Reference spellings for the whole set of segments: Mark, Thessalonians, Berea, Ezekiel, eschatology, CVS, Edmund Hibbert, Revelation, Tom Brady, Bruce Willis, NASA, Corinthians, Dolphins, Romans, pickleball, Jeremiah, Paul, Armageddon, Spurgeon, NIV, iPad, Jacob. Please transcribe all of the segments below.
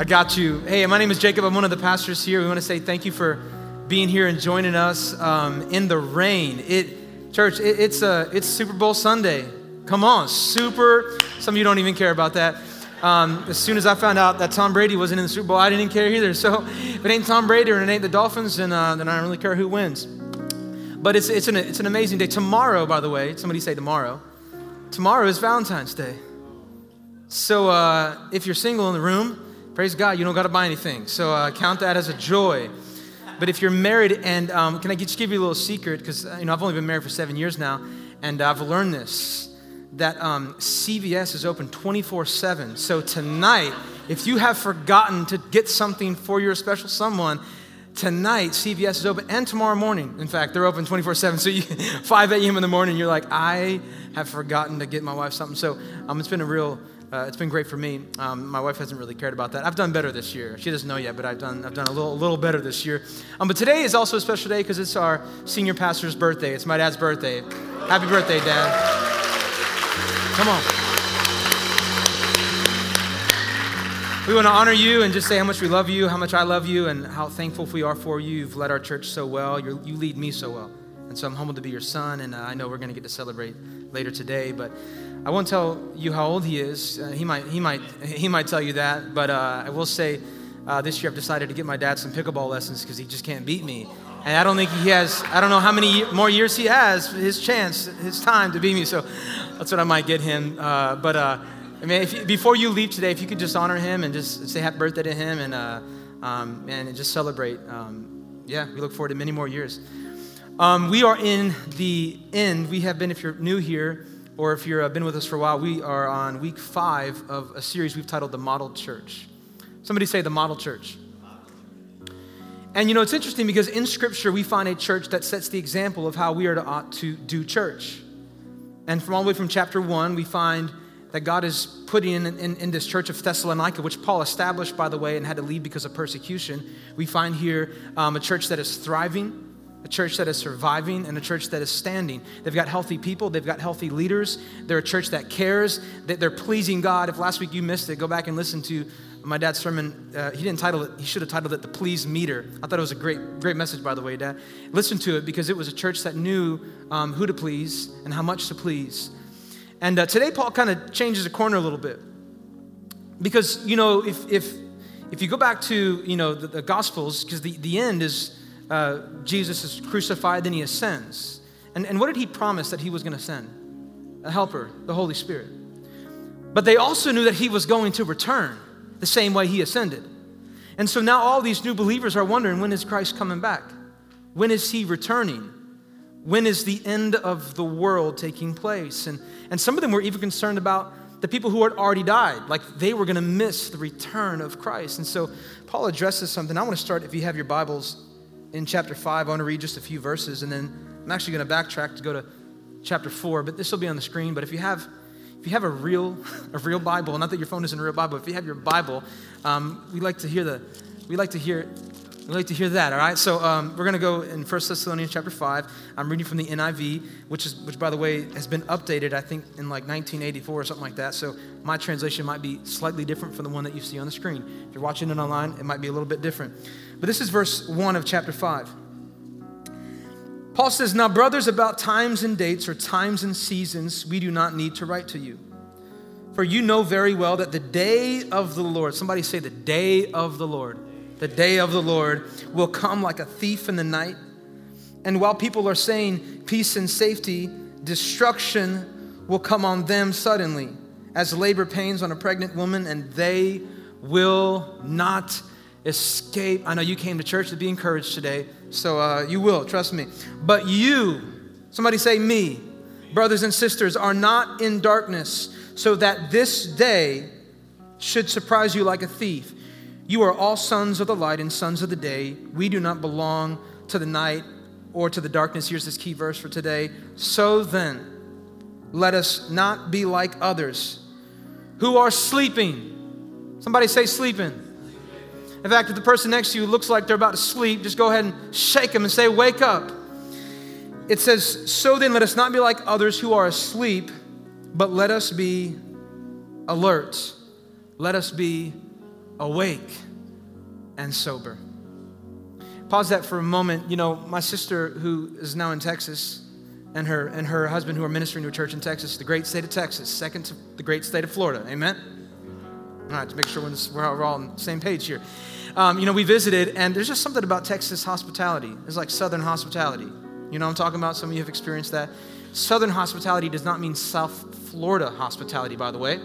I got you. Hey, my name is Jacob. I'm one of the pastors here. We want to say thank you for being here and joining us in the rain. It's Super Bowl Sunday. Come on, super. Some of you don't even care about that. As soon as I found out that Tom Brady wasn't in the Super Bowl, I didn't care either. So if it ain't Tom Brady or it ain't the Dolphins, then I don't really care who wins. But it's an amazing day. Tomorrow, by the way, somebody say tomorrow. Tomorrow is Valentine's Day. So if you're single in the room, praise God, you don't got to buy anything. So count that as a joy. But if you're married, and can I just give you a little secret? Because I've only been married for 7 years now, and I've learned this, that CVS is open 24/7. So tonight, if you have forgotten to get something for your special someone, tonight CVS is open, and tomorrow morning. In fact, they're open 24/7. So 5 a.m. in the morning, you're like, I have forgotten to get my wife something. So it's been a real. It's been great for me. My wife hasn't really cared about that. I've done better this year. She doesn't know yet, but I've done a little better this year. But today is also a special day because it's our senior pastor's birthday. It's my dad's birthday. Happy birthday, Dad. Come on. We want to honor you and just say how much we love you, how much I love you, and how thankful we are for you. You've led our church so well. You lead me so well. And so I'm humbled to be your son, and I know we're going to get to celebrate later today, but I won't tell you how old he is. He might tell you that, but I will say this year I've decided to get my dad some pickleball lessons because he just can't beat me. And I don't think he has, I don't know how many more years he has, his time to beat me. So that's what I might get him. Before you leave today, if you could just honor him and just say happy birthday to him and just celebrate. We look forward to many more years. We are in the end. We have been, if you're new here, or if you've been with us for a while, we are on week 5 of a series we've titled The Model Church. Somebody say The Model Church. And it's interesting because in Scripture we find a church that sets the example of how we ought to do church. And from all the way from chapter 1, we find that God is putting in this church of Thessalonica, which Paul established, by the way, and had to leave because of persecution. We find here a church that is thriving, a church that is surviving, and a church that is standing. They've got healthy people. They've got healthy leaders. They're a church that cares. They're pleasing God. If last week you missed it, go back and listen to my dad's sermon. He didn't title it. He should have titled it The Please Meter. I thought it was a great message, by the way, Dad. Listen to it because it was a church that knew who to please and how much to please. And today, Paul kind of changes the corner a little bit because, if you go back to, the Gospels, because the end is, Jesus is crucified, then he ascends. And what did he promise that he was going to send? A helper, the Holy Spirit. But they also knew that he was going to return the same way he ascended. And so now all these new believers are wondering, when is Christ coming back? When is he returning? When is the end of the world taking place? And some of them were even concerned about the people who had already died, like they were going to miss the return of Christ. And so Paul addresses something. I want to start, if you have your Bibles, in chapter 5, I want to read just a few verses, and then I'm actually going to backtrack to go to chapter 4, but this will be on the screen. But if you have a real Bible, not that your phone isn't a real Bible, if you have your Bible, we like to hear that. All right, so we're going to go in 1 Thessalonians chapter 5. I'm reading from the NIV, which by the way has been updated, I think, in like 1984 or something like that. So my translation might be slightly different from the one that you see on the screen. If you're watching it online, it might be a little bit different. But this is verse 1 of chapter 5. Paul says, "Now, brothers, about times and dates or times and seasons, we do not need to write to you. For you know very well that the day of the Lord," somebody say the day of the Lord. "The day of the Lord will come like a thief in the night. And while people are saying peace and safety, destruction will come on them suddenly, as labor pains on a pregnant woman, and they will not escape." I know you came to church to be encouraged today, so you will, trust me. "But you," somebody say me, "brothers and sisters, are not in darkness, so that this day should surprise you like a thief. You are all sons of the light and sons of the day. We do not belong to the night or to the darkness. Here's this key verse for today. So then, let us not be like others who are sleeping. Somebody say sleeping. In fact, if the person next to you looks like they're about to sleep, just go ahead and shake them and say, wake up. It says, so then let us not be like others who are asleep, but let us be alert. Let us be awake and sober. Pause that for a moment. You know, my sister who is now in Texas and her husband who are ministering to a church in Texas, the great state of Texas, second to the great state of Florida. Amen. All right, to make sure we're all on the same page here. You know, we visited, and there's just something about Texas hospitality. It's like Southern hospitality. You know what I'm talking about? Some of you have experienced that. Southern hospitality does not mean South Florida hospitality, by the way.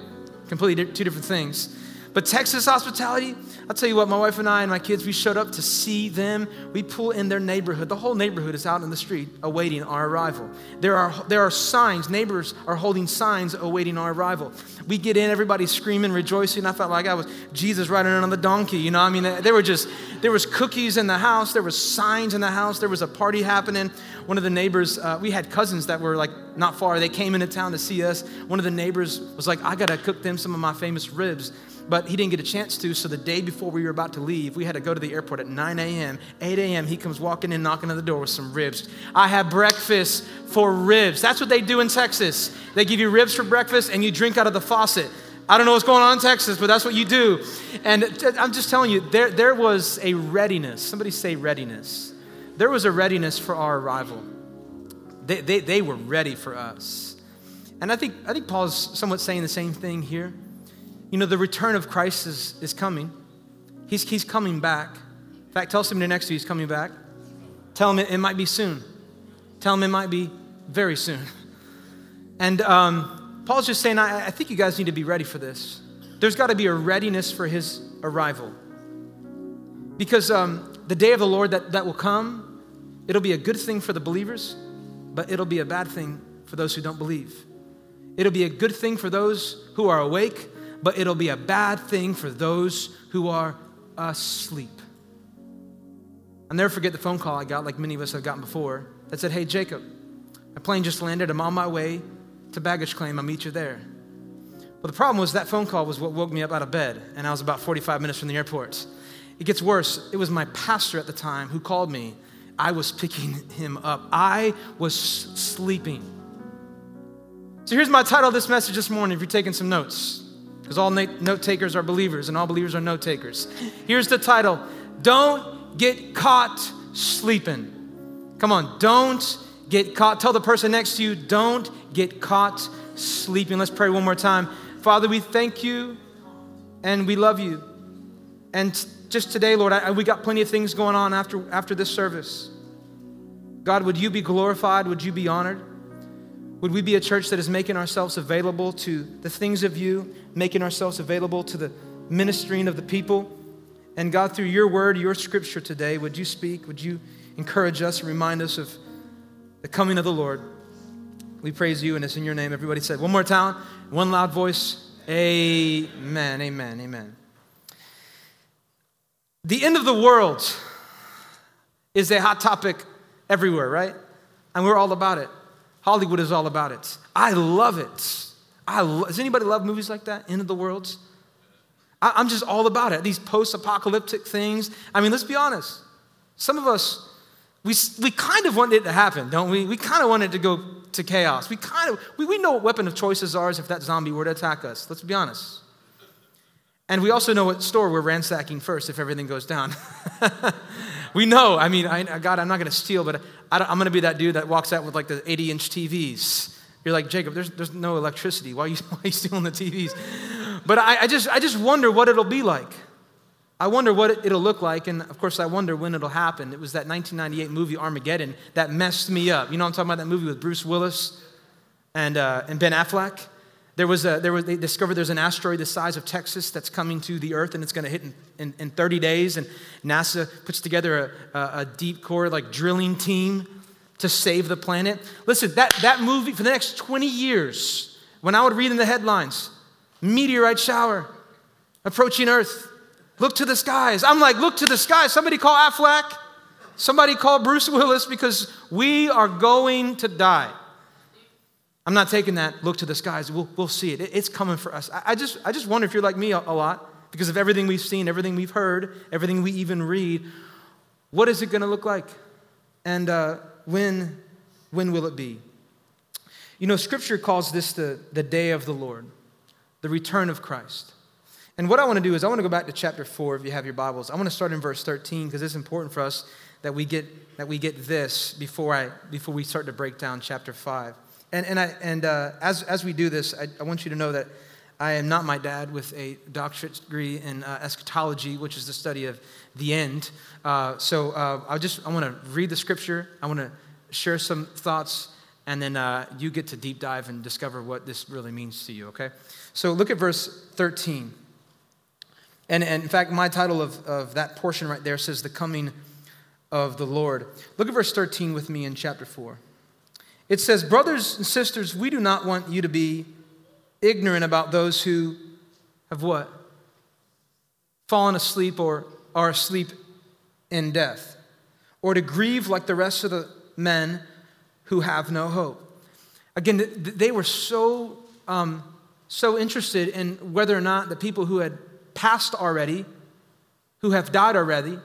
Completely two different things. But Texas hospitality, I'll tell you what, my wife and I and my kids, we showed up to see them. We pull in their neighborhood. The whole neighborhood is out in the street awaiting our arrival. There are signs. Neighbors are holding signs awaiting our arrival. We get in, everybody's screaming, rejoicing. I felt like I was Jesus riding on the donkey. You know, I mean, there was cookies in the house. There was signs in the house. There was a party happening. One of the neighbors, we had cousins that were like not far. They came into town to see us. One of the neighbors was like, I got to cook them some of my famous ribs. But he didn't get a chance to, so the day before we were about to leave, we had to go to the airport at 9 a.m., 8 a.m., he comes walking in, knocking on the door with some ribs. I have breakfast for ribs. That's what they do in Texas. They give you ribs for breakfast, and you drink out of the faucet. I don't know what's going on in Texas, but that's what you do. And I'm just telling you, there was a readiness. Somebody say readiness. There was a readiness for our arrival. They were ready for us. And I think Paul's somewhat saying the same thing here. You know, the return of Christ is coming. He's coming back. In fact, tell somebody next to you he's coming back. Tell him it might be soon. Tell him it might be very soon. And Paul's just saying, I think you guys need to be ready for this. There's got to be a readiness for his arrival. Because the day of the Lord that will come, it'll be a good thing for the believers, but it'll be a bad thing for those who don't believe. It'll be a good thing for those who are awake, but it'll be a bad thing for those who are asleep. I'll never forget the phone call I got, like many of us have gotten before, that said, hey, Jacob, my plane just landed. I'm on my way to baggage claim. I'll meet you there. Well, the problem was that phone call was what woke me up out of bed, and I was about 45 minutes from the airport. It gets worse. It was my pastor at the time who called me. I was picking him up. I was sleeping. So here's my title of this message this morning, if you're taking some notes. Because all note takers are believers and all believers are note takers. Here's the title. Don't get caught sleeping. Come on, don't get caught. Tell the person next to you, don't get caught sleeping. Let's pray one more time. Father, we thank you and we love you. And just today, Lord, we got plenty of things going on after this service. God, would you be glorified? Would you be honored? Would we be a church that is making ourselves available to the things of you, making ourselves available to the ministering of the people? And God, through your word, your scripture today, would you speak? Would you encourage us and remind us of the coming of the Lord? We praise you, and it's in your name. Everybody said, one more time, one loud voice, amen, amen, amen. The end of the world is a hot topic everywhere, right? And we're all about it. Hollywood is all about it. I love it. Does anybody love movies like that? End of the world? I'm just all about it. These post-apocalyptic things. I mean, let's be honest. Some of us, we kind of want it to happen, don't we? We kind of want it to go to chaos. We know what weapon of choices are if that zombie were to attack us. Let's be honest. And we also know what store we're ransacking first if everything goes down. We know, I mean, God, I'm not going to steal, but I'm going to be that dude that walks out with like the 80-inch TVs. You're like, Jacob, there's no electricity. Why are you stealing the TVs? But I just wonder what it'll be like. I wonder what it'll look like, and of course, I wonder when it'll happen. It was that 1998 movie Armageddon that messed me up. You know what I'm talking about, that movie with Bruce Willis and Ben Affleck? They discovered there's an asteroid the size of Texas that's coming to the Earth, and it's going to hit in 30 days. And NASA puts together a deep core like drilling team to save the planet. Listen, that movie for the next 20 years, when I would read in the headlines, meteorite shower approaching Earth, Look to the skies. I'm like, look to the skies. Somebody call Affleck. Somebody call Bruce Willis, because we are going to die. I'm not taking that look to the skies. We'll see it. It's coming for us. I just wonder if you're like me a lot, because of everything we've seen, everything we've heard, everything we even read. What is it going to look like? And when will it be? You know, Scripture calls this the day of the Lord, the return of Christ. And what I want to do is I want to go back to chapter 4, if you have your Bibles. I want to start in verse 13, because it's important for us that we get this before we start to break down chapter 5. And as we do this, I want you to know that I am not my dad with a doctorate degree in eschatology, which is the study of the end. So I want to read the Scripture. I want to share some thoughts, and then you get to deep dive and discover what this really means to you, okay? So look at verse 13. And in fact, my title of that portion right there says, The Coming of the Lord. Look at verse 13 with me in chapter 4. It says, Brothers and sisters, we do not want you to be ignorant about those who have what? Fallen asleep or are asleep in death, or to grieve like the rest of the men who have no hope. Again, they were so interested in whether or not the people who had passed already, who have died already,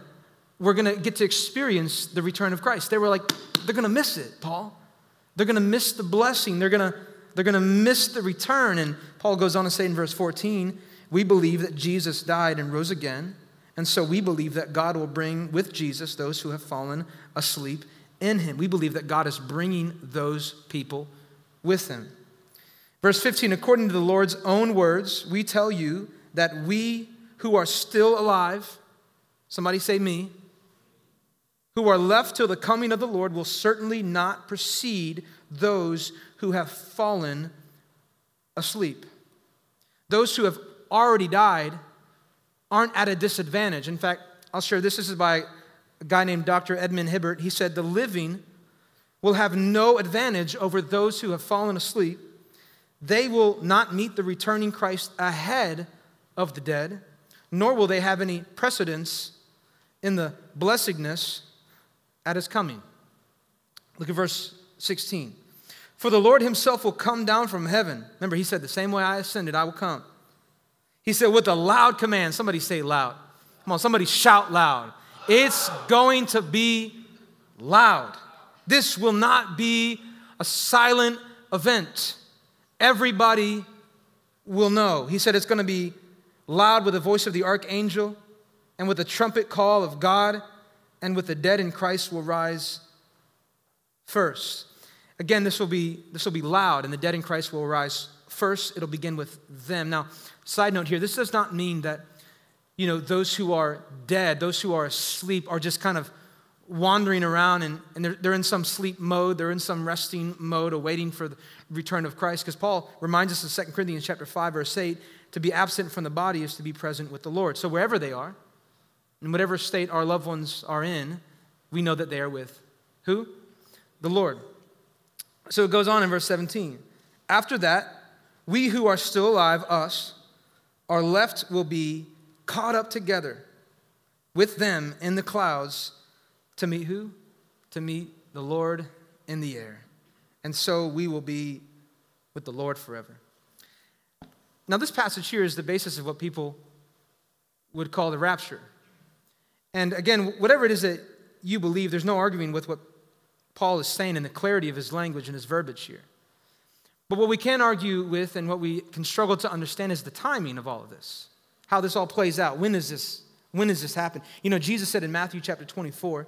were going to get to experience the return of Christ. They were like, they're going to miss it, Paul. They're going to miss the blessing. They're going to miss the return. And Paul goes on to say in verse 14, we believe that Jesus died and rose again, and so we believe that God will bring with Jesus those who have fallen asleep in him. We believe that God is bringing those people with him. Verse 15, according to the Lord's own words, we tell you that we who are still alive, somebody say me, who are left till the coming of the Lord will certainly not precede those who have fallen asleep. Those who have already died aren't at a disadvantage. In fact, I'll share this. This is by a guy named Dr. Edmund Hibbert. He said, the living will have no advantage over those who have fallen asleep. They will not meet the returning Christ ahead of the dead, nor will they have any precedence in the blessedness at his coming. Look at verse 16. For the Lord himself will come down from heaven. Remember, he said, the same way I ascended, I will come. He said, with a loud command. Somebody say loud. Come on, somebody shout loud. It's going to be loud. This will not be a silent event. Everybody will know. He said it's going to be loud with the voice of the archangel and with the trumpet call of God, and with the dead in Christ will rise first. Again, this will be loud, and the dead in Christ will rise first. It'll begin with them. Now, side note here, this does not mean that, you know, those who are dead, those who are asleep are just kind of wandering around and they're in some sleep mode, they're in some resting mode, awaiting for the return of Christ. Because Paul reminds us in 2 Corinthians chapter 5, verse 8, to be absent from the body is to be present with the Lord. So wherever they are, in whatever state our loved ones are in, we know that they are with who? The Lord. So it goes on in verse 17. After that, we who are still alive, us, are left will be caught up together with them in the clouds to meet who? To meet the Lord in the air. And so we will be with the Lord forever. Now, this passage here is the basis of what people would call the rapture. And again, whatever it is that you believe, there's no arguing with what Paul is saying and the clarity of his language and his verbiage here. But what we can argue with and what we can struggle to understand is the timing of all of this. How this all plays out. When does this happen? You know, Jesus said in Matthew chapter 24,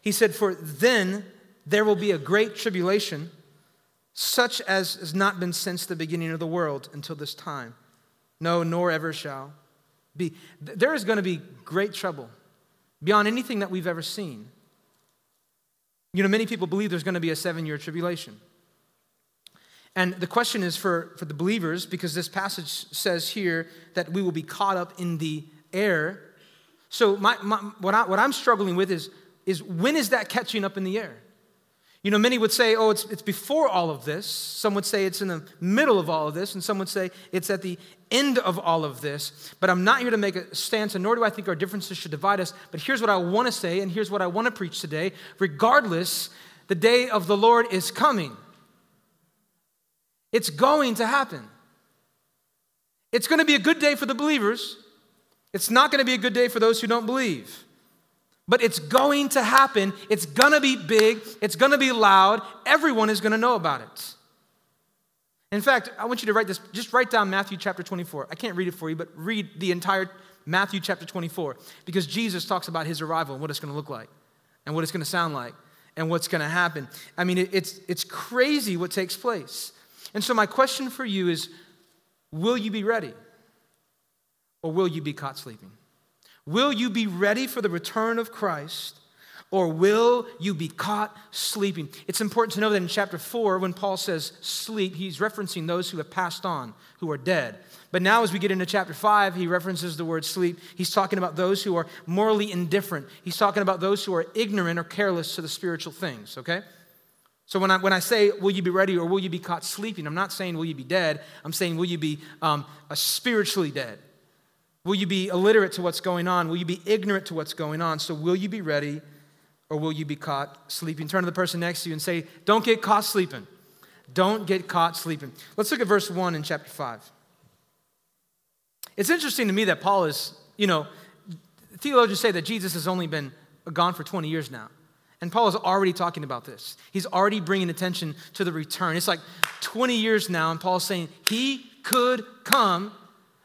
he said, for then there will be a great tribulation, such as has not been since the beginning of the world until this time. No, nor ever shall be. There is going to be great trouble beyond anything that we've ever seen. You know, many people believe there's going to be a 7-year tribulation. And the question is for the believers, because this passage says here that we will be caught up in the air. So what I'm struggling with is when is that catching up in the air? You know, many would say, oh, it's before all of this. Some would say it's in the middle of all of this, and some would say it's at the end of all of this. But I'm not here to make a stance, and nor do I think our differences should divide us. But here's what I want to say, and here's what I want to preach today. Regardless, the day of the Lord is coming. It's going to happen. It's going to be a good day for the believers. It's not going to be a good day for those who don't believe. But it's going to happen. It's going to be big. It's going to be loud. Everyone is going to know about it. In fact, I want you to write this. Just write down Matthew chapter 24. I can't read it for you, but read the entire Matthew chapter 24, because Jesus talks about his arrival and what it's going to look like and what it's going to sound like and what's going to happen. I mean, it's crazy what takes place. And so my question for you is, will you be ready, or will you be caught sleeping? Will you be ready for the return of Christ, or will you be caught sleeping? It's important to know that in chapter 4, when Paul says sleep, he's referencing those who have passed on, who are dead. But now as we get into chapter 5, he references the word sleep. He's talking about those who are morally indifferent. He's talking about those who are ignorant or careless to the spiritual things, okay? So when I say, will you be ready, or will you be caught sleeping, I'm not saying will you be dead. I'm saying will you be spiritually dead? Will you be illiterate to what's going on? Will you be ignorant to what's going on? So will you be ready, or will you be caught sleeping? Turn to the person next to you and say, don't get caught sleeping. Don't get caught sleeping. Let's look at verse 1 in chapter 5. It's interesting to me that Paul is, you know, theologians say that Jesus has only been gone for 20 years now. And Paul is already talking about this. He's already bringing attention to the return. It's like 20 years now, and Paul's saying he could come.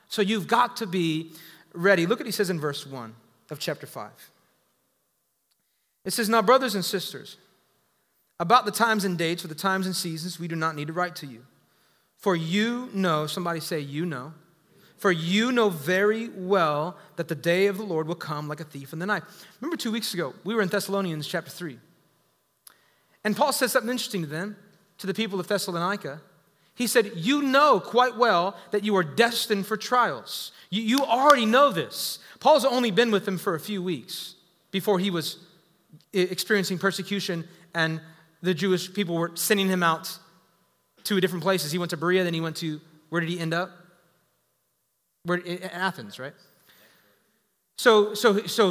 So you've got to be ready. Look what he says in verse 1 of chapter 5. It says, now, brothers and sisters, about the times and dates or the times and seasons, we do not need to write to you. For you know, somebody say, you know. For you know very well that the day of the Lord will come like a thief in the night. Remember 2 weeks ago, we were in Thessalonians chapter 3. And Paul said something interesting to them, to the people of Thessalonica. He said, you know quite well that you are destined for trials. You already know this. Paul's only been with them for a few weeks before he was experiencing persecution, and the Jewish people were sending him out to different places. He went to Berea, then he went to, where did he end up? Athens, right? So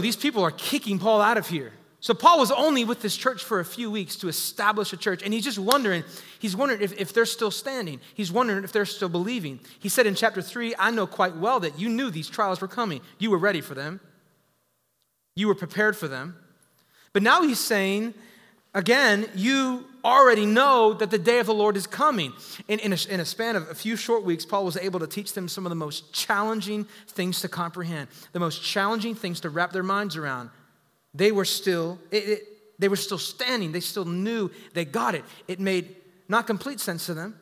these people are kicking Paul out of here. So Paul was only with this church for a few weeks to establish a church, and he's just wondering, he's wondering if they're still standing. He's wondering if they're still believing. He said in chapter 3, I know quite well that you knew these trials were coming. You were ready for them. You were prepared for them. But now he's saying, again, you already know that the day of the Lord is coming. In a span of a few short weeks, Paul was able to teach them some of the most challenging things to comprehend, the most challenging things to wrap their minds around. They were still they were still standing. They still knew they got it. It made not complete sense to them,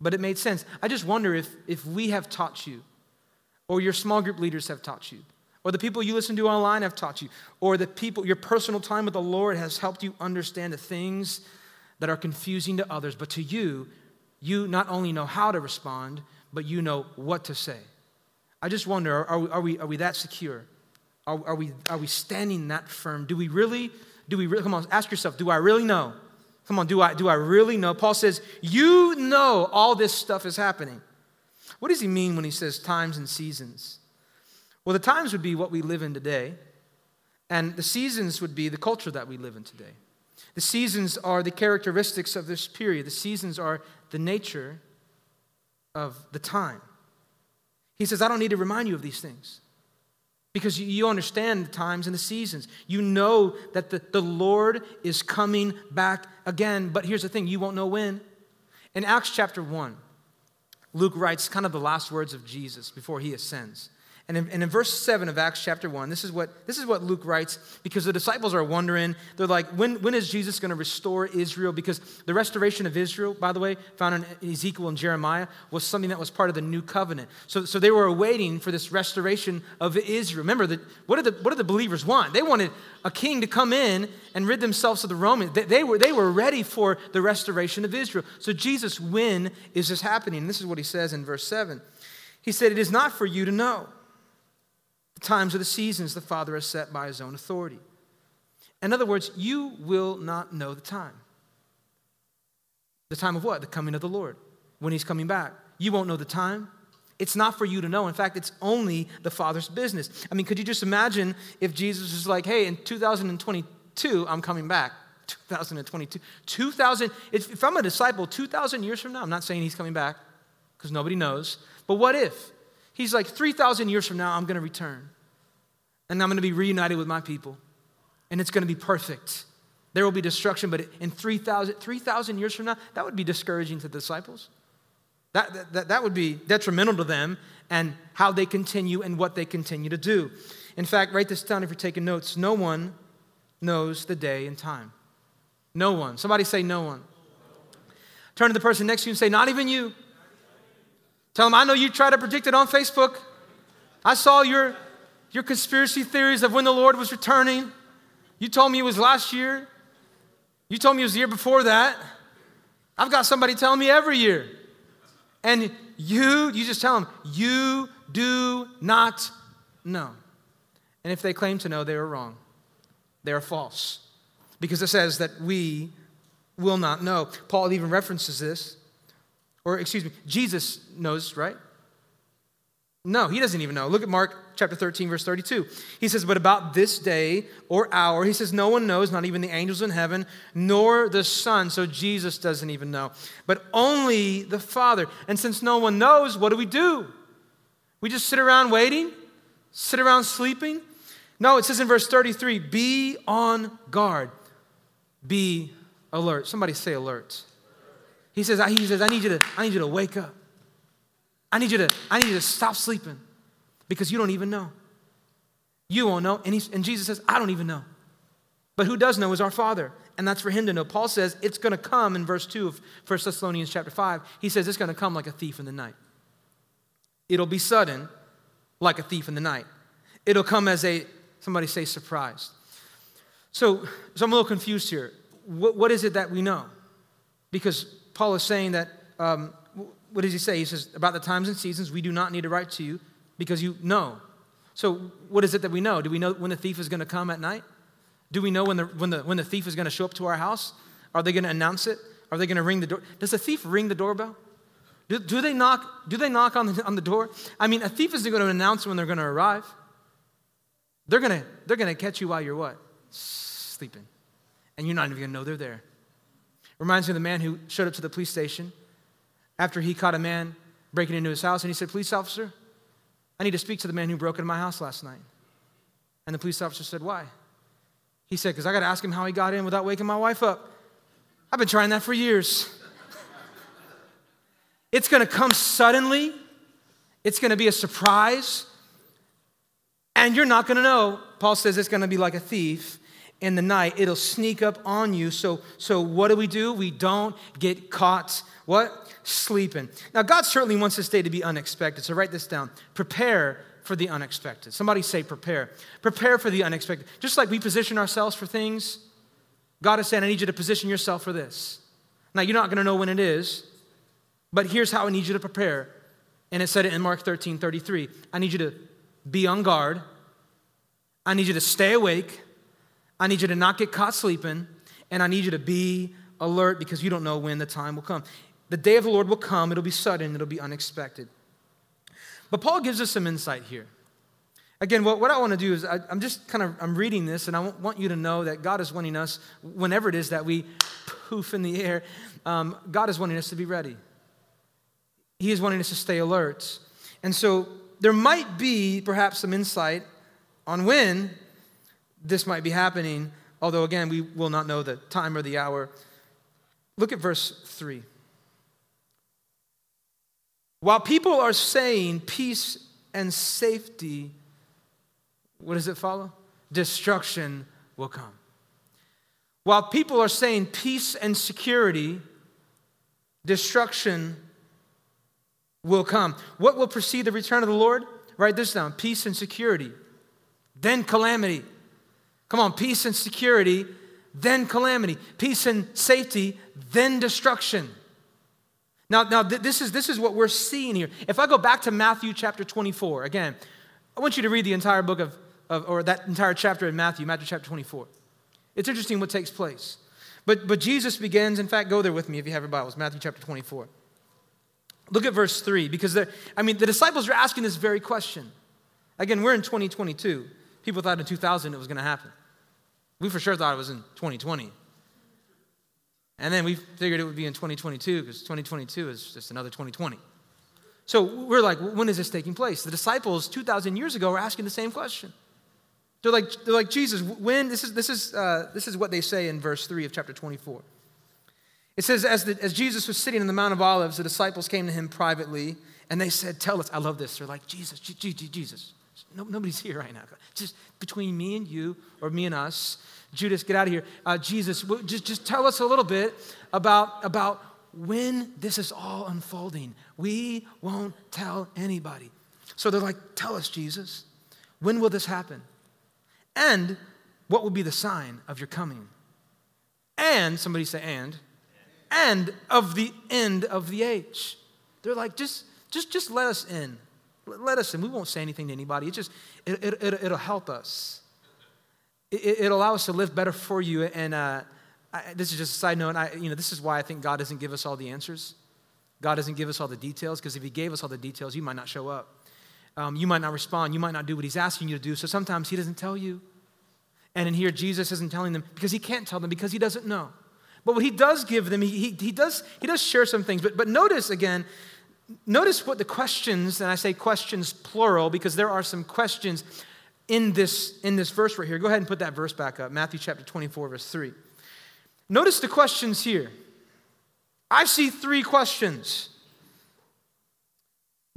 but it made sense. I just wonder if we have taught you, or your small group leaders have taught you, or the people you listen to online have taught you, or the people, your personal time with the Lord has helped you understand the things that are confusing to others. But to you, you not only know how to respond, but you know what to say. I just wonder, are we that secure? Are we standing that firm? Do we really, come on, ask yourself, do I really know? Come on, do I really know? Paul says, you know all this stuff is happening. What does he mean when he says times and seasons? Well, the times would be what we live in today, and the seasons would be the culture that we live in today. The seasons are the characteristics of this period. The seasons are the nature of the time. He says, I don't need to remind you of these things, because you understand the times and the seasons. You know that the Lord is coming back again. But here's the thing, you won't know when. In Acts chapter 1, Luke writes kind of the last words of Jesus before he ascends. And in verse 7 of Acts chapter 1, this is what Luke writes, because the disciples are wondering. They're like, when is Jesus going to restore Israel? Because the restoration of Israel, by the way, found in Ezekiel and Jeremiah, was something that was part of the new covenant. So they were awaiting for this restoration of Israel. Remember, what did the believers want? They wanted a king to come in and rid themselves of the Romans. They were ready for the restoration of Israel. So Jesus, when is this happening? And this is what he says in verse 7. He said, it is not for you to know the times or the seasons the Father has set by his own authority. In other words, you will not know the time. The time of what? The coming of the Lord. When he's coming back. You won't know the time. It's not for you to know. In fact, it's only the Father's business. I mean, could you just imagine if Jesus was like, hey, in 2022, I'm coming back. 2022. If I'm a disciple, 2,000 years from now, I'm not saying he's coming back because nobody knows. But what if? He's like, 3,000 years from now, I'm going to return. And I'm going to be reunited with my people. And it's going to be perfect. There will be destruction, but in 3,000 years from now, that would be discouraging to the disciples. That would be detrimental to them and how they continue and what they continue to do. In fact, write this down if you're taking notes. No one knows the day and time. No one. Somebody say no one. Turn to the person next to you and say, not even you. Tell them, I know you tried to predict it on Facebook. I saw your conspiracy theories of when the Lord was returning. You told me it was last year. You told me it was the year before that. I've got somebody telling me every year. And you just tell them, you do not know. And if they claim to know, they are wrong. They are false. Because it says that we will not know. Paul even references this. Jesus knows, right? No, he doesn't even know. Look at Mark chapter 13, verse 32. He says, but about this day or hour, he says, no one knows, not even the angels in heaven, nor the Son. So Jesus doesn't even know, but only the Father. And since no one knows, what do? We just sit around waiting, sit around sleeping? No, it says in verse 33, be on guard, be alert. Somebody say alert. He says, I need you to wake up. I need you to stop sleeping because you don't even know. You won't know. And Jesus says, I don't even know. But who does know is our Father. And that's for him to know. Paul says it's going to come in verse 2 of 1 Thessalonians chapter 5. He says it's going to come like a thief in the night. It'll be sudden like a thief in the night. It'll come as somebody say surprise. So I'm a little confused here. What is it that we know? Because Paul is saying that, what does he say? He says, about the times and seasons, we do not need to write to you because you know. So what is it that we know? Do we know when the thief is going to come at night? Do we know when the thief is going to show up to our house? Are they going to announce it? Are they going to ring the door? Does the thief ring the doorbell? Do they knock? Do they knock on the door? I mean, a thief isn't going to announce when they're going to arrive. They're going to catch you while you're what? Sleeping. And you're not even going to know they're there. Reminds me of the man who showed up to the police station after he caught a man breaking into his house, and he said, police officer, I need to speak to the man who broke into my house last night. And the police officer said, why? He said, because I got to ask him how he got in without waking my wife up. I've been trying that for years. It's going to come suddenly. It's going to be a surprise. And you're not going to know. Paul says it's going to be like a thief in the night. It'll sneak up on you. So what do? We don't get caught, what? Sleeping. Now, God certainly wants this day to be unexpected. So write this down. Prepare for the unexpected. Somebody say prepare. Prepare for the unexpected. Just like we position ourselves for things, God is saying, I need you to position yourself for this. Now, you're not going to know when it is, but here's how I need you to prepare. And it said it in Mark 13:33. I need you to be on guard. I need you to stay awake. I need you to not get caught sleeping. And I need you to be alert because you don't know when the time will come. The day of the Lord will come. It'll be sudden. It'll be unexpected. But Paul gives us some insight here. Again, what I want to do is I'm reading this, and I want you to know that God is wanting us, whenever it is that we poof in the air, God is wanting us to be ready. He is wanting us to stay alert. And so there might be perhaps some insight on when this might be happening, although again, we will not know the time or the hour. Look at verse 3. While people are saying peace and safety, what does it follow? Destruction will come. While people are saying peace and security, destruction will come. What will precede the return of the Lord? Write this down. Peace and security, then calamity. Come on, peace and security, then calamity. Peace and safety, then destruction. Now this is what we're seeing here. If I go back to Matthew chapter 24, again, I want you to read the entire book of or that entire chapter in Matthew chapter 24. It's interesting what takes place. But Jesus begins, in fact, go there with me if you have your Bibles, Matthew chapter 24. Look at verse 3, because the disciples are asking this very question. Again, we're in 2022. People thought in 2000 it was going to happen. We for sure thought it was in 2020. And then we figured it would be in 2022, because 2022 is just another 2020. So we're like, when is this taking place? The disciples 2,000 years ago were asking the same question. They're like Jesus, when? This is what they say in verse 3 of chapter 24. It says, as Jesus was sitting on the Mount of Olives, the disciples came to him privately, and they said, tell us. I love this. They're like, Jesus. Nobody's here right now. Just between me and you, or me and us. Judas, get out of here. Jesus, just tell us a little bit about when this is all unfolding. We won't tell anybody. So they're like, tell us, Jesus. When will this happen? And what will be the sign of your coming? And, somebody say and. And of the end of the age. They're like, just let us in. Let us in. We won't say anything to anybody. It'll help us. It'll allow us to live better for you. And this is just a side note. This is why I think God doesn't give us all the answers. God doesn't give us all the details, because if he gave us all the details, you might not show up. You might not respond. You might not do what he's asking you to do. So sometimes he doesn't tell you. And in here, Jesus isn't telling them because he can't tell them, because he doesn't know. But what he does give them, he does share some things. But notice again, what the questions, and I say questions plural because there are some questions in this verse right here. Go ahead and put that verse back up, Matthew chapter 24, verse 3. Notice the questions here. I see three questions.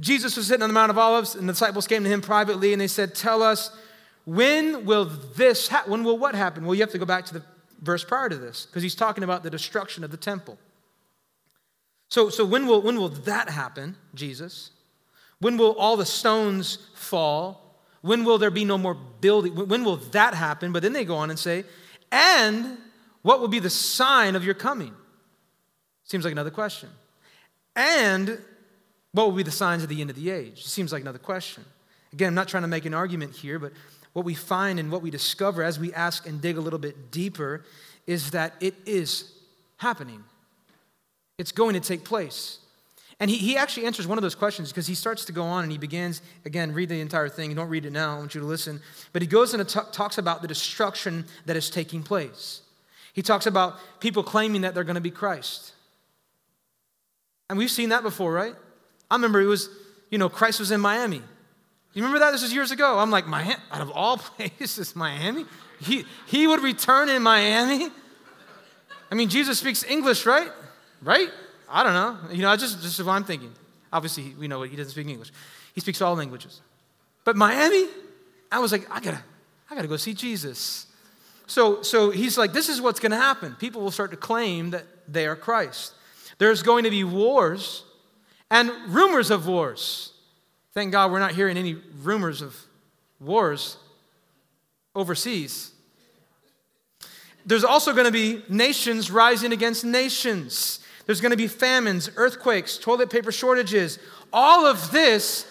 Jesus was sitting on the Mount of Olives, and the disciples came to him privately, and they said, tell us, when will this happen? When will what happen? Well, you have to go back to the verse prior to this, because he's talking about the destruction of the temple. So when will that happen, Jesus? When will all the stones fall? When will there be no more building? When will that happen? But then they go on and say, and what will be the sign of your coming? Seems like another question. And what will be the signs of the end of the age? Seems like another question. Again, I'm not trying to make an argument here, but what we find and what we discover as we ask and dig a little bit deeper is that it is happening. It's going to take place. And he actually answers one of those questions, because he starts to go on and he begins, again, read the entire thing. Don't read it now. I want you to listen. But he goes and talks about the destruction that is taking place. He talks about people claiming that they're going to be Christ. And we've seen that before, right? I remember it was, Christ was in Miami. You remember that? This was years ago. I'm like, Miami? Out of all places, Miami? He would return in Miami? Jesus speaks English, right? Right? I don't know. Just what I'm thinking. Obviously, we know he doesn't speak English. He speaks all languages. But Miami? I was like, I gotta go see Jesus. So he's like, this is what's going to happen. People will start to claim that they are Christ. There's going to be wars and rumors of wars. Thank God we're not hearing any rumors of wars overseas. There's also going to be nations rising against nations. There's going to be famines, earthquakes, toilet paper shortages. All of this,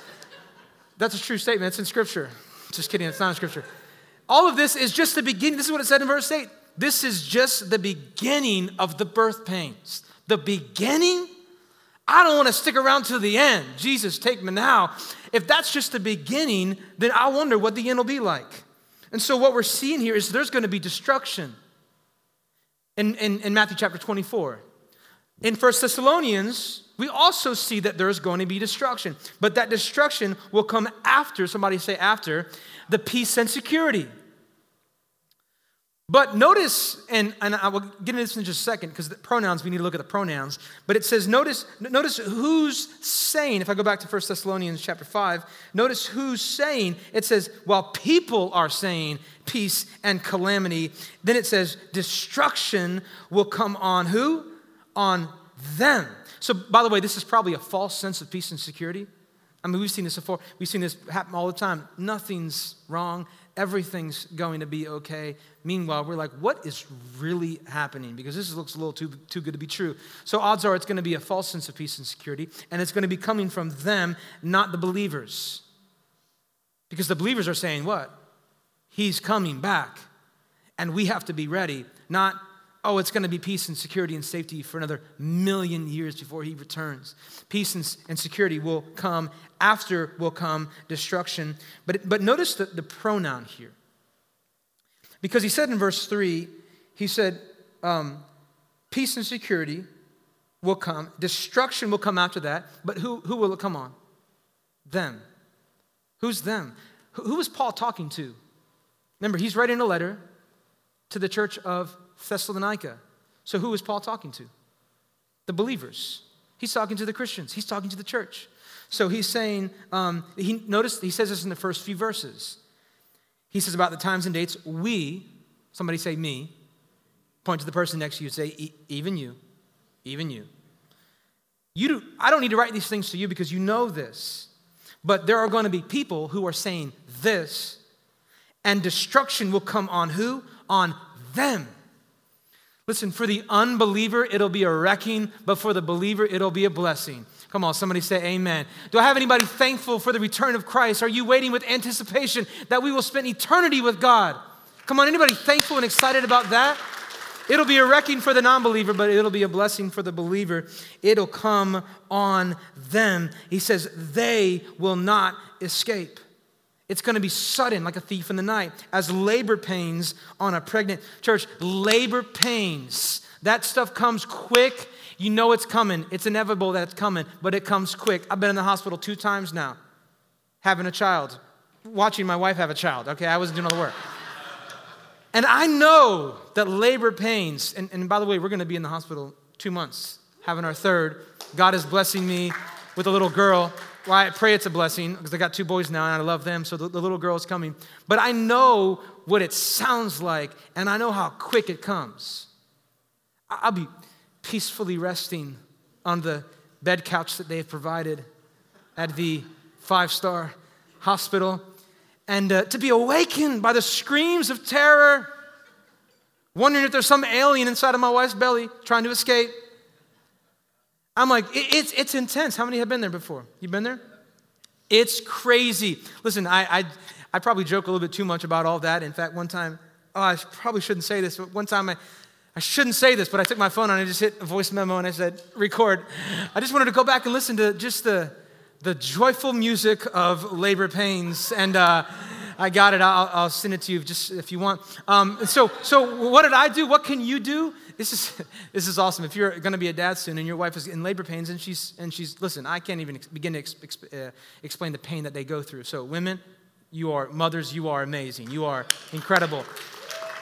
that's a true statement. It's in Scripture. Just kidding, it's not in Scripture. All of this is just the beginning. This is what it said in verse 8. This is just the beginning of the birth pains. The beginning? I don't want to stick around to the end. Jesus, take me now. If that's just the beginning, then I wonder what the end will be like. And so what we're seeing here is there's going to be destruction in Matthew chapter 24. In 1 Thessalonians, we also see that there's going to be destruction. But that destruction will come after, somebody say after, the peace and security. But notice, and I will get into this in just a second, because the pronouns, we need to look at the pronouns. But it says, notice who's saying, if I go back to 1 Thessalonians chapter 5, notice who's saying. It says, while people are saying peace and calamity, then it says destruction will come on who? On them. So, by the way, this is probably a false sense of peace and security. We've seen this before. We've seen this happen all the time. Nothing's wrong. Everything's going to be okay. Meanwhile, we're like, what is really happening? Because this looks a little too good to be true. So odds are it's going to be a false sense of peace and security, and it's going to be coming from them, not the believers. Because the believers are saying what? He's coming back, and we have to be ready, not oh, it's going to be peace and security and safety for another million years before he returns. Peace and security will come. After will come destruction. But notice the pronoun here. Because he said in verse 3, he said, peace and security will come. Destruction will come after that. But who will it come on? Them. Who's them? Who was Paul talking to? Remember, he's writing a letter to the church of Thessalonica. So who is Paul talking to? The believers. He's talking to the Christians. He's talking to the church. So he's saying, he says this in the first few verses. He says about the times and dates, we, somebody say me, point to the person next to you and say, even you. I don't need to write these things to you because you know this. But there are going to be people who are saying this, and destruction will come on who? On them. Listen, for the unbeliever, it'll be a wrecking, but for the believer, it'll be a blessing. Come on, somebody say amen. Do I have anybody thankful for the return of Christ? Are you waiting with anticipation that we will spend eternity with God? Come on, anybody thankful and excited about that? It'll be a wrecking for the non-believer, but it'll be a blessing for the believer. It'll come on them. He says, they will not escape. It's going to be sudden, like a thief in the night, as labor pains on a pregnant church. Labor pains. That stuff comes quick. You know it's coming. It's inevitable that it's coming, but it comes quick. I've been in the hospital 2 times now, having a child, watching my wife have a child. Okay, I wasn't doing all the work. And I know that labor pains, and by the way, we're going to be in the hospital 2 months, having our 3rd. God is blessing me with a little girl. Well, I pray it's a blessing because I got 2 boys now and I love them, so the little girl's coming. But I know what it sounds like, and I know how quick it comes. I'll be peacefully resting on the bed couch that they have provided at the 5-star hospital, and to be awakened by the screams of terror, wondering if there's some alien inside of my wife's belly trying to escape. I'm like, it's intense. How many have been there before? You've been there? It's crazy. Listen, I probably joke a little bit too much about all that. In fact, one time, I probably shouldn't say this, but one time I shouldn't say this, but I took my phone and I just hit a voice memo and I said, record. I just wanted to go back and listen to just the joyful music of labor pains. And I got it. I'll send it to you just if you want. So what did I do? What can you do? This is awesome. If you're going to be a dad soon and your wife is in labor pains and she's listen, I can't even begin to explain the pain that they go through. So women, you are mothers. You are amazing. You are incredible.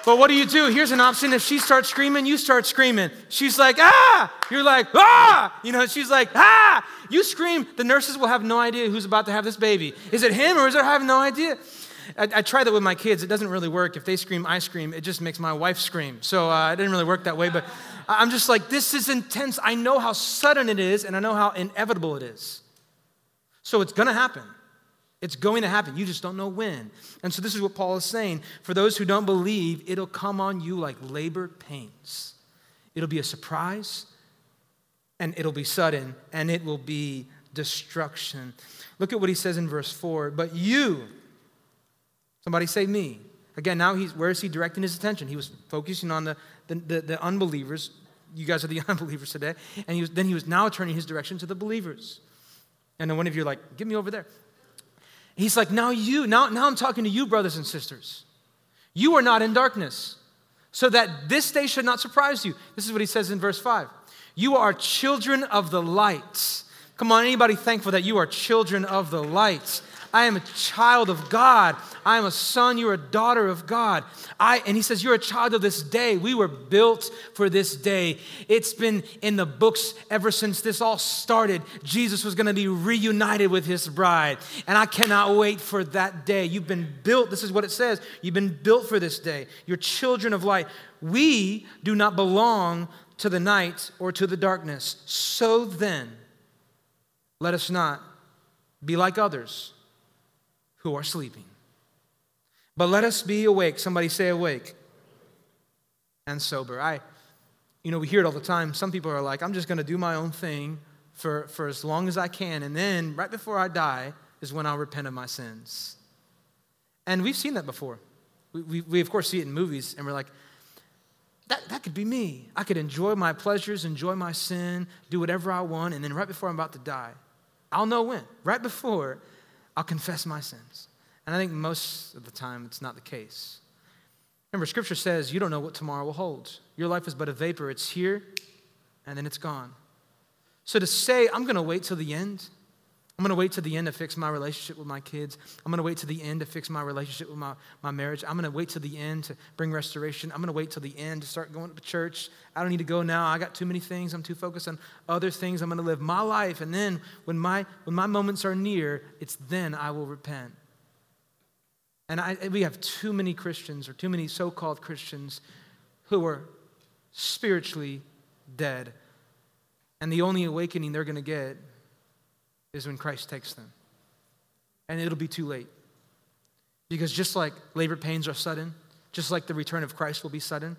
But what do you do? Here's an option. If she starts screaming, you start screaming. She's like, ah! You're like, ah! She's like, ah! You scream. The nurses will have no idea who's about to have this baby. Is it him or is it having no idea? I try that with my kids. It doesn't really work. If they scream, I scream. It just makes my wife scream. So it didn't really work that way. But I'm just like, this is intense. I know how sudden it is, and I know how inevitable it is. So it's going to happen. It's going to happen. You just don't know when. And so this is what Paul is saying. For those who don't believe, it'll come on you like labor pains. It'll be a surprise, and it'll be sudden, and it will be destruction. Look at what he says in verse 4. But you... somebody say me. Again, now where is he directing his attention? He was focusing on the unbelievers. You guys are the unbelievers today. And he was now turning his direction to the believers. And then one of you are like, get me over there. He's like, now I'm talking to you, brothers and sisters. You are not in darkness, so that this day should not surprise you. This is what he says in verse 5. You are children of the light. Come on, anybody thankful that you are children of the light? I am a child of God. I am a son. You're a daughter of God. And he says, you're a child of this day. We were built for this day. It's been in the books ever since this all started. Jesus was going to be reunited with his bride. And I cannot wait for that day. You've been built. This is what it says. You've been built for this day. You're children of light. We do not belong to the night or to the darkness. So then, let us not be like others who are sleeping. But let us be awake. Somebody say awake and sober. We hear it all the time. Some people are like, I'm just going to do my own thing for as long as I can. And then right before I die is when I'll repent of my sins. And we've seen that before. We of course see it in movies. And we're like, That could be me. I could enjoy my pleasures, enjoy my sin, do whatever I want, and then right before I'm about to die, I'll know when. Right before, I'll confess my sins. And I think most of the time it's not the case. Remember, Scripture says you don't know what tomorrow will hold. Your life is but a vapor. It's here, and then it's gone. So to say, I'm going to wait till the end, I'm going to wait till the end to fix my relationship with my kids. I'm going to wait till the end to fix my relationship with my marriage. I'm going to wait till the end to bring restoration. I'm going to wait till the end to start going to church. I don't need to go now. I got too many things. I'm too focused on other things. I'm going to live my life. And then when my moments are near, it's then I will repent. And we have too many Christians or too many so-called Christians who are spiritually dead. And the only awakening they're going to get is when Christ takes them. And it'll be too late. Because just like labor pains are sudden, just like the return of Christ will be sudden,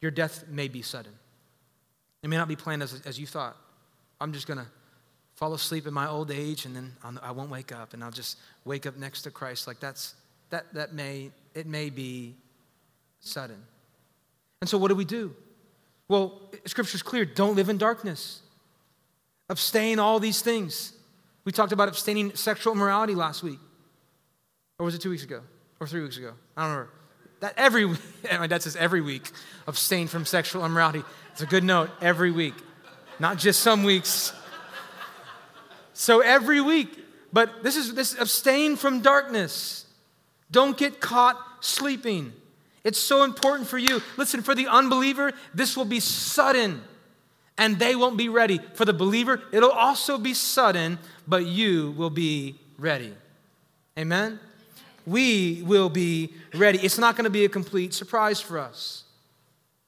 your death may be sudden. It may not be planned as you thought. I'm just going to fall asleep in my old age and then I won't wake up and I'll just wake up next to Christ. Like it may be sudden. And so what do we do? Well, Scripture's clear. Don't live in darkness. Abstain all these things. We talked about abstaining sexual immorality last week. Or was it 2 weeks ago? Or 3 weeks ago? I don't remember. That every week, my dad says every week, abstain from sexual immorality. It's a good note, every week. Not just some weeks. So every week. But this abstain from darkness. Don't get caught sleeping. It's so important for you. Listen, for the unbeliever, this will be sudden. And they won't be ready. For the believer, it'll also be sudden, but you will be ready. Amen? We will be ready. It's not going to be a complete surprise for us.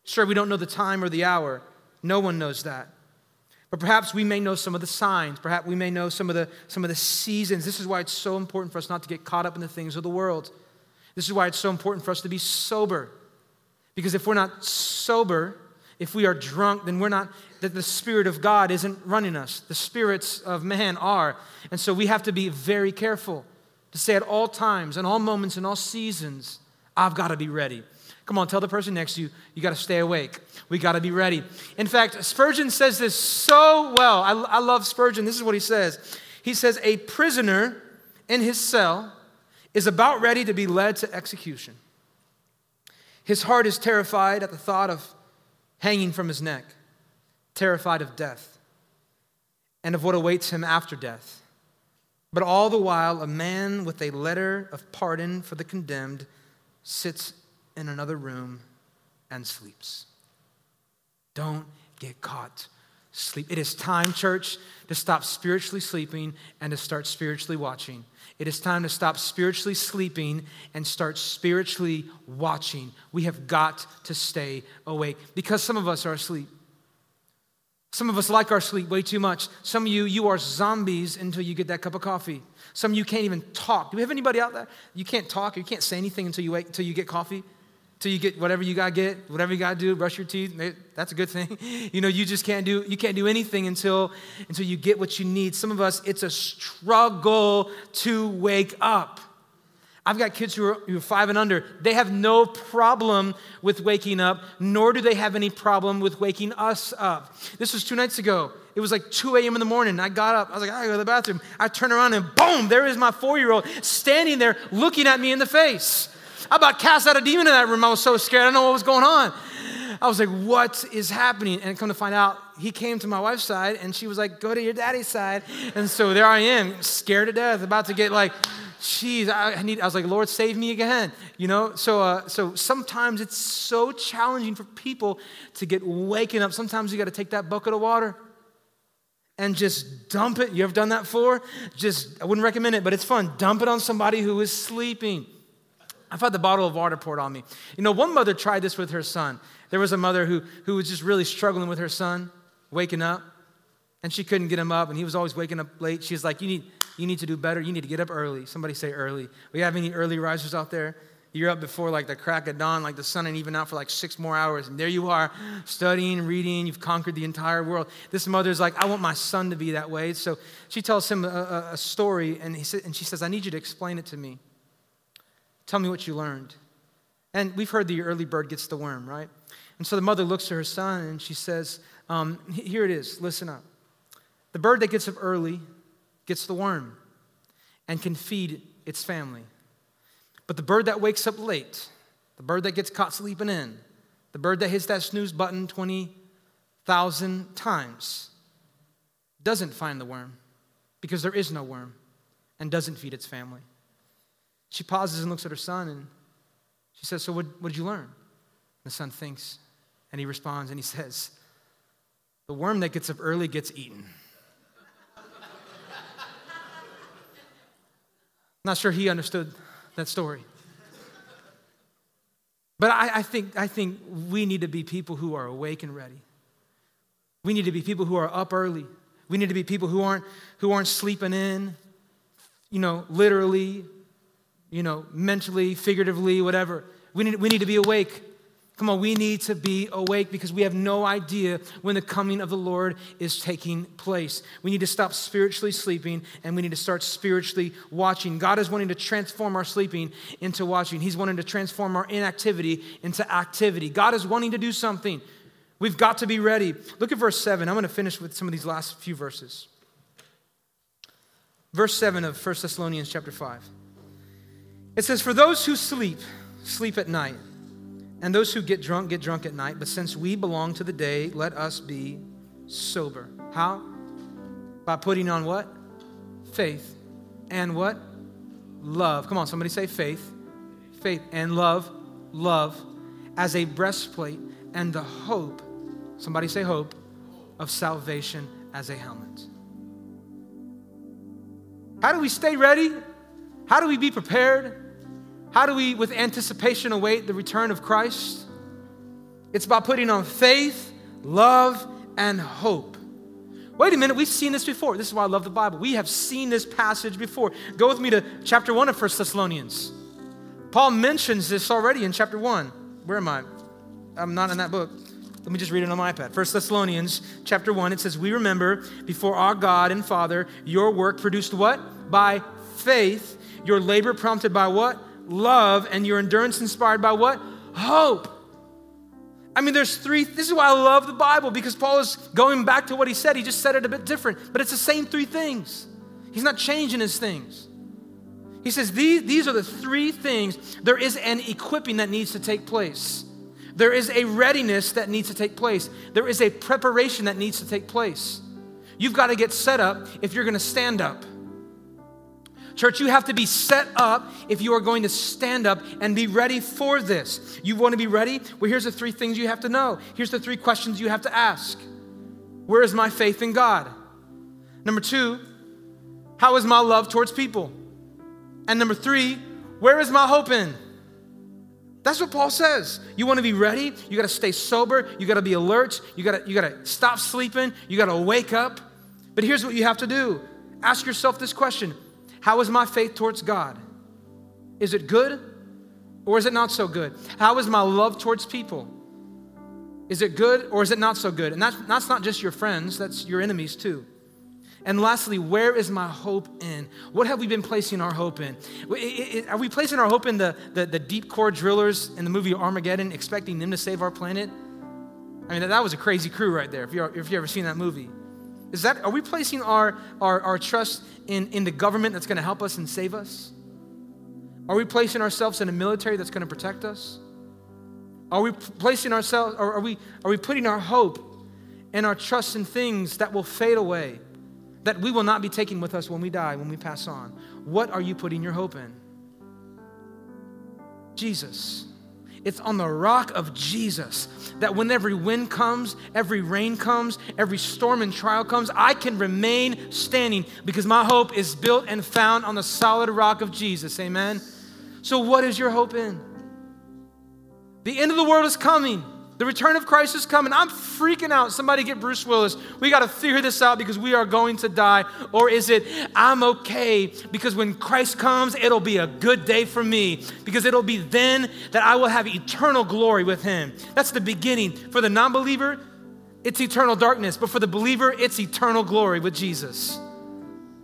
Sure, we don't know the time or the hour. No one knows that. But perhaps we may know some of the signs. Perhaps we may know some of the seasons. This is why it's so important for us not to get caught up in the things of the world. This is why it's so important for us to be sober. Because if we're not sober, if we are drunk, then we're not, that the Spirit of God isn't running us. The spirits of man are. And so we have to be very careful to say at all times, in all moments, in all seasons, I've got to be ready. Come on, tell the person next to you, you got to stay awake. We got to be ready. In fact, Spurgeon says this so well. I love Spurgeon. This is what he says. He says, a prisoner in his cell is about ready to be led to execution. His heart is terrified at the thought of hanging from his neck, terrified of death, and of what awaits him after death. But all the while, a man with a letter of pardon for the condemned sits in another room and sleeps. Don't get caught sleep. It is time, church, to stop spiritually sleeping and to start spiritually watching. It is time to stop spiritually sleeping and start spiritually watching. We have got to stay awake because some of us are asleep. Some of us like our sleep way too much. Some of you are zombies until you get that cup of coffee. Some of you can't even talk. Do we have anybody out there? You can't talk or you can't say anything until you wait, until you get coffee, until you get whatever you got to get, whatever you got to do, brush your teeth. That's a good thing. You know, you just can't do anything until you get what you need. Some of us, it's a struggle to wake up. I've got kids who are 5 and under. They have no problem with waking up, nor do they have any problem with waking us up. This was 2 nights ago. It was like 2 a.m. in the morning. I got up. I was like, I gotta go to the bathroom. I turn around and boom, there is my 4-year-old standing there looking at me in the face. I about cast out a demon in that room. I was so scared. I didn't know what was going on. I was like, what is happening? And come to find out, he came to my wife's side, and she was like, go to your daddy's side. And so there I am, scared to death, about to get like, jeez, I was like, Lord, save me again. You know, so sometimes it's so challenging for people to get waking up. Sometimes you got to take that bucket of water and just dump it. You ever done that before? I wouldn't recommend it, but it's fun. Dump it on somebody who is sleeping. I've had the bottle of water poured on me. You know, one mother tried this with her son. There was a mother who was just really struggling with her son, waking up, and she couldn't get him up, and he was always waking up late. She's like, you need to do better. You need to get up early. Somebody say early. We have any early risers out there? You're up before like the crack of dawn, like the sun ain't even out for like 6 more hours, and there you are studying, reading. You've conquered the entire world. This mother's like, I want my son to be that way. So she tells him a story, and she says, I need you to explain it to me. Tell me what you learned. And we've heard the early bird gets the worm, right? And so the mother looks at her son and she says, here it is, listen up. The bird that gets up early gets the worm and can feed its family. But the bird that wakes up late, the bird that gets caught sleeping in, the bird that hits that snooze button 20,000 times doesn't find the worm because there is no worm and doesn't feed its family. She pauses and looks at her son and she says, so what did you learn? And the son thinks and he responds and he says, the worm that gets up early gets eaten. Not sure he understood that story. But I think we need to be people who are awake and ready. We need to be people who are up early. We need to be people who aren't sleeping in, literally, mentally, figuratively, whatever. We need to be awake. Come on, we need to be awake because we have no idea when the coming of the Lord is taking place. We need to stop spiritually sleeping and we need to start spiritually watching. God is wanting to transform our sleeping into watching. He's wanting to transform our inactivity into activity. God is wanting to do something. We've got to be ready. Look at verse 7. I'm going to finish with some of these last few verses. Verse 7 of 1 Thessalonians chapter 5. It says, for those who sleep, sleep at night. And those who get drunk at night. But since we belong to the day, let us be sober. How? By putting on what? Faith and what? Love. Come on, somebody say faith. Faith and love. Love as a breastplate and the hope. Somebody say hope of salvation as a helmet. How do we stay ready? How do we be prepared? How do we, with anticipation, await the return of Christ? It's by putting on faith, love, and hope. Wait a minute, we've seen this before. This is why I love the Bible. We have seen this passage before. Go with me to chapter 1 of 1 Thessalonians. Paul mentions this already in chapter 1. Where am I? I'm not in that book. Let me just read it on my iPad. 1 Thessalonians chapter 1, it says, we remember before our God and Father, your work produced what? By faith, your labor prompted by what? Love, and your endurance inspired by what? Hope. I mean, there's three. This is why I love the Bible, because Paul is going back to what he said. He just said it a bit different, but it's the same three things. He's not changing his things. He says, these are the three things. There is an equipping that needs to take place. There is a readiness that needs to take place. There is a preparation that needs to take place. You've got to get set up if you're going to stand up. Church, you have to be set up if you are going to stand up and be ready for this. You want to be ready? Well, here's the three things you have to know. Here's the three questions you have to ask. Where is my faith in God? Number 2, how is my love towards people? And number 3, where is my hope in? That's what Paul says. You want to be ready? You got to stay sober. You got to be alert. You got to stop sleeping. You got to wake up. But here's what you have to do. Ask yourself this question. How is my faith towards God? Is it good or is it not so good? How is my love towards people? Is it good or is it not so good? And that's not just your friends, that's your enemies too. And lastly, where is my hope in? What have we been placing our hope in? Are we placing our hope in the deep core drillers in the movie Armageddon, expecting them to save our planet? I mean, that was a crazy crew right there, if you've ever seen that movie. Are we placing our trust in the government that's going to help us and save us? Are we placing ourselves in a military that's going to protect us? Are we placing ourselves, or are we putting our hope and our trust in things that will fade away, that we will not be taking with us when we die, when we pass on? What are you putting your hope in? Jesus. It's on the rock of Jesus that when every wind comes, every rain comes, every storm and trial comes, I can remain standing because my hope is built and found on the solid rock of Jesus, amen? So what is your hope in? The end of the world is coming. The return of Christ is coming. I'm freaking out. Somebody get Bruce Willis. We got to figure this out because we are going to die. Or is it, I'm okay because when Christ comes, it'll be a good day for me because it'll be then that I will have eternal glory with him. That's the beginning. For the non-believer, it's eternal darkness. But for the believer, it's eternal glory with Jesus.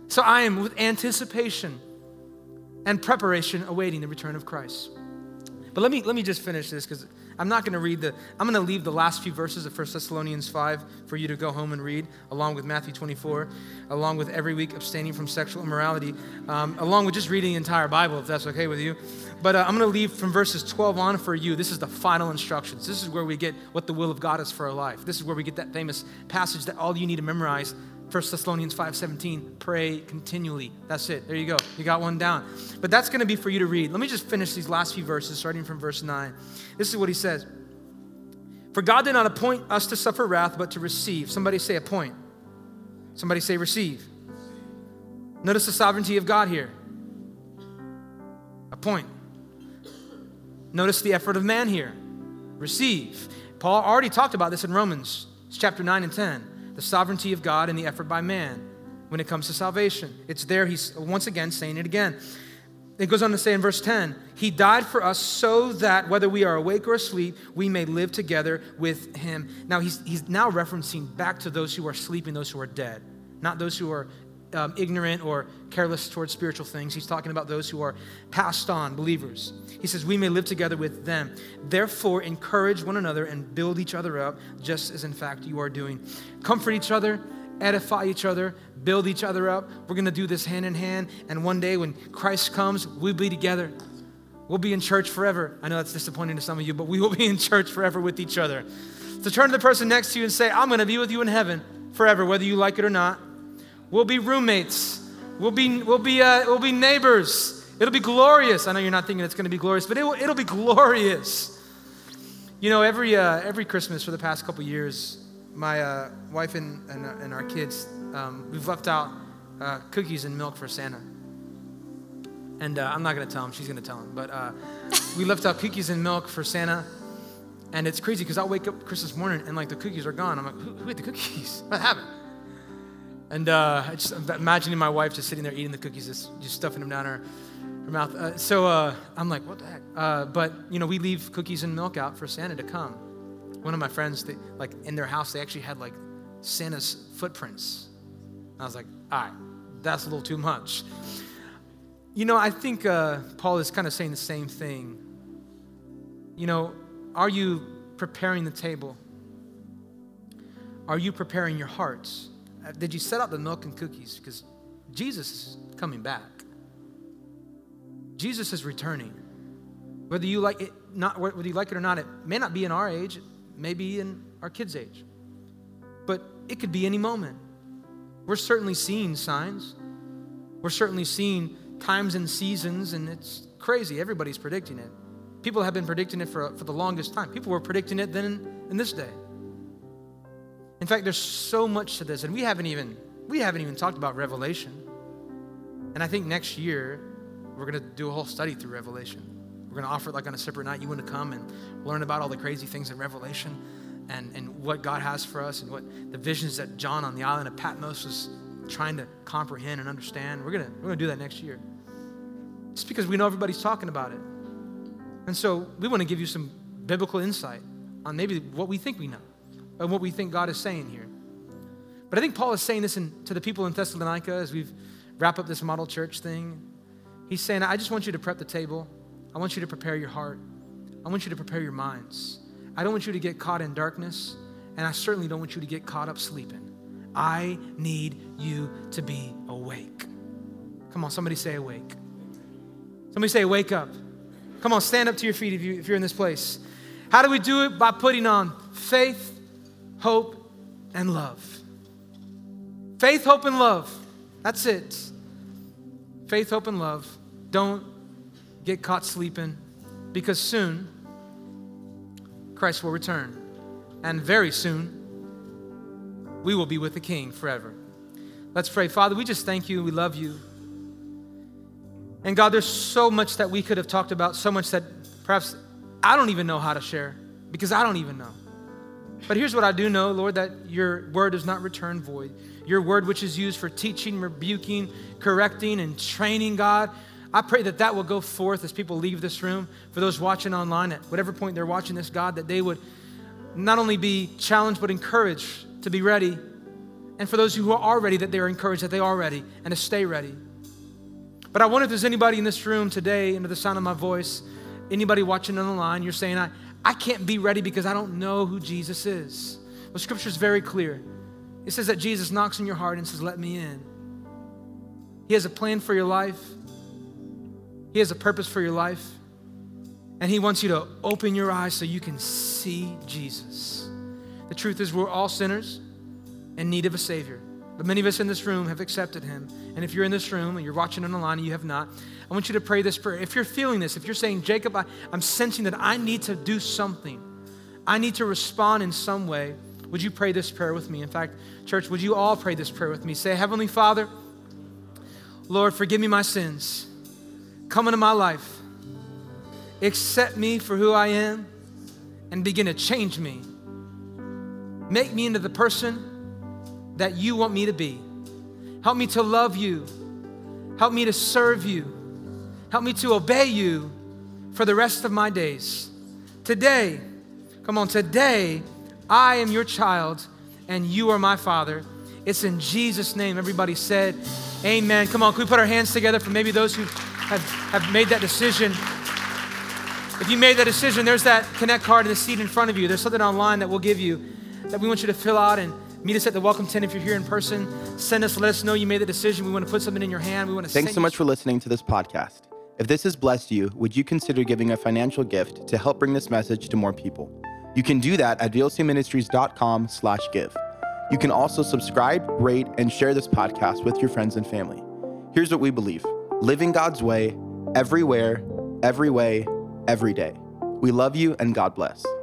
So I am with anticipation and preparation awaiting the return of Christ. But let me just finish this, because I'm going to leave the last few verses of 1 Thessalonians 5 for you to go home and read, along with Matthew 24, along with every week abstaining from sexual immorality, along with just reading the entire Bible, if that's okay with you. But I'm going to leave from verses 12 on for you. This is the final instructions. This is where we get what the will of God is for our life. This is where we get that famous passage that all you need to memorize, 1 Thessalonians 5:17, pray continually. That's it. There you go. You got one down. But that's going to be for you to read. Let me just finish these last few verses, starting from verse 9. This is what he says. For God did not appoint us to suffer wrath, but to receive. Somebody say appoint. Somebody say receive. Notice the sovereignty of God here. Appoint. Notice the effort of man here. Receive. Paul already talked about this in Romans chapter 9 and 10. The sovereignty of God and the effort by man when it comes to salvation. It's there. He's once again saying it again. It goes on to say in verse 10, he died for us so that whether we are awake or asleep, we may live together with him. Now he's now referencing back to those who are sleeping, those who are dead, not those who are ignorant or careless towards spiritual things. He's talking about those who are passed on believers. He says, we may live together with them. Therefore, encourage one another and build each other up, just as in fact you are doing. Comfort each other, edify each other, build each other up. We're going to do this hand in hand. And one day when Christ comes, we'll be together. We'll be in church forever. I know that's disappointing to some of you, but we will be in church forever with each other. So turn to the person next to you and say, I'm going to be with you in heaven forever, whether you like it or not. We'll be roommates. We'll be neighbors. It'll be glorious. I know you're not thinking it's going to be glorious, but it'll be glorious. You know, every Christmas for the past couple years, my wife and our kids, we've left out cookies and milk for Santa. And I'm not going to tell him. She's going to tell him. But we left out cookies and milk for Santa. And it's crazy because I'll wake up Christmas morning and like the cookies are gone. I'm like, who ate the cookies? What happened? And I just imagining my wife just sitting there eating the cookies, just stuffing them down her mouth. So I'm like, what the heck? But, you know, we leave cookies and milk out for Santa to come. One of my friends, like in their house, they actually had like Santa's footprints. And I was like, all right, that's a little too much. You know, I think Paul is kind of saying the same thing. You know, are you preparing the table? Are you preparing your hearts? Did you set out the milk and cookies? Because Jesus is coming back. Jesus is returning. Whether you like it or not, it may not be in our age, it may be in our kids' age. But it could be any moment. We're certainly seeing signs. We're certainly seeing times and seasons, and it's crazy. Everybody's predicting it. People have been predicting it for the longest time. People were predicting it then in this day. In fact, there's so much to this, and we haven't even talked about Revelation. And I think next year, we're going to do a whole study through Revelation. We're going to offer it like on a separate night. You want to come and learn about all the crazy things in Revelation and what God has for us and what the visions that John on the island of Patmos was trying to comprehend and understand. We're going to do that next year. It's because we know everybody's talking about it. And so we want to give you some biblical insight on maybe what we think we know. And what we think God is saying here. But I think Paul is saying this to the people in Thessalonica as we wrap up this model church thing. He's saying, I just want you to prep the table. I want you to prepare your heart. I want you to prepare your minds. I don't want you to get caught in darkness, and I certainly don't want you to get caught up sleeping. I need you to be awake. Come on, somebody say awake. Somebody say wake up. Come on, stand up to your feet if you're in this place. How do we do it? By putting on faith, hope, and love. Faith, hope, and love. That's it. Faith, hope, and love. Don't get caught sleeping, because soon Christ will return. And very soon, we will be with the King forever. Let's pray. Father, we just thank you. We love you. And God, there's so much that we could have talked about, so much that perhaps I don't even know how to share, because I don't even know. But here's what I do know, Lord, that your word does not return void. Your word, which is used for teaching, rebuking, correcting, and training, God, I pray that that will go forth as people leave this room. For those watching online, at whatever point they're watching this, God, that they would not only be challenged, but encouraged to be ready. And for those who are ready, that they are encouraged that they are ready and to stay ready. But I wonder if there's anybody in this room today, under the sound of my voice, anybody watching on the line, you're saying, I can't be ready because I don't know who Jesus is. Well, Scripture's very clear. It says that Jesus knocks on your heart and says, let me in. He has a plan for your life. He has a purpose for your life. And he wants you to open your eyes so you can see Jesus. The truth is, we're all sinners in need of a Savior. But many of us in this room have accepted him. And if you're in this room and you're watching on the line and you have not, I want you to pray this prayer. If you're feeling this, if you're saying, Jacob, I'm sensing that I need to do something. I need to respond in some way. Would you pray this prayer with me? In fact, church, would you all pray this prayer with me? Say, Heavenly Father, Lord, forgive me my sins. Come into my life. Accept me for who I am and begin to change me. Make me into the person that you want me to be. Help me to love you. Help me to serve you. Help me to obey you for the rest of my days. Today, come on, today, I am your child and you are my Father. It's in Jesus' name. Everybody said, amen. Come on, can we put our hands together for maybe those who have made that decision? If you made that decision, there's that Connect card in the seat in front of you. There's something online that we'll give you that we want you to fill out, and meet us at the welcome tent if you're here in person. Send us, let us know you made the decision. We want to put something in your hand. We want to thanks so much for listening to this podcast. If this has blessed you, would you consider giving a financial gift to help bring this message to more people? You can do that at vlcministries.com/give. You can also subscribe, rate, and share this podcast with your friends and family. Here's what we believe: living God's way, everywhere, every way, every day. We love you, and God bless.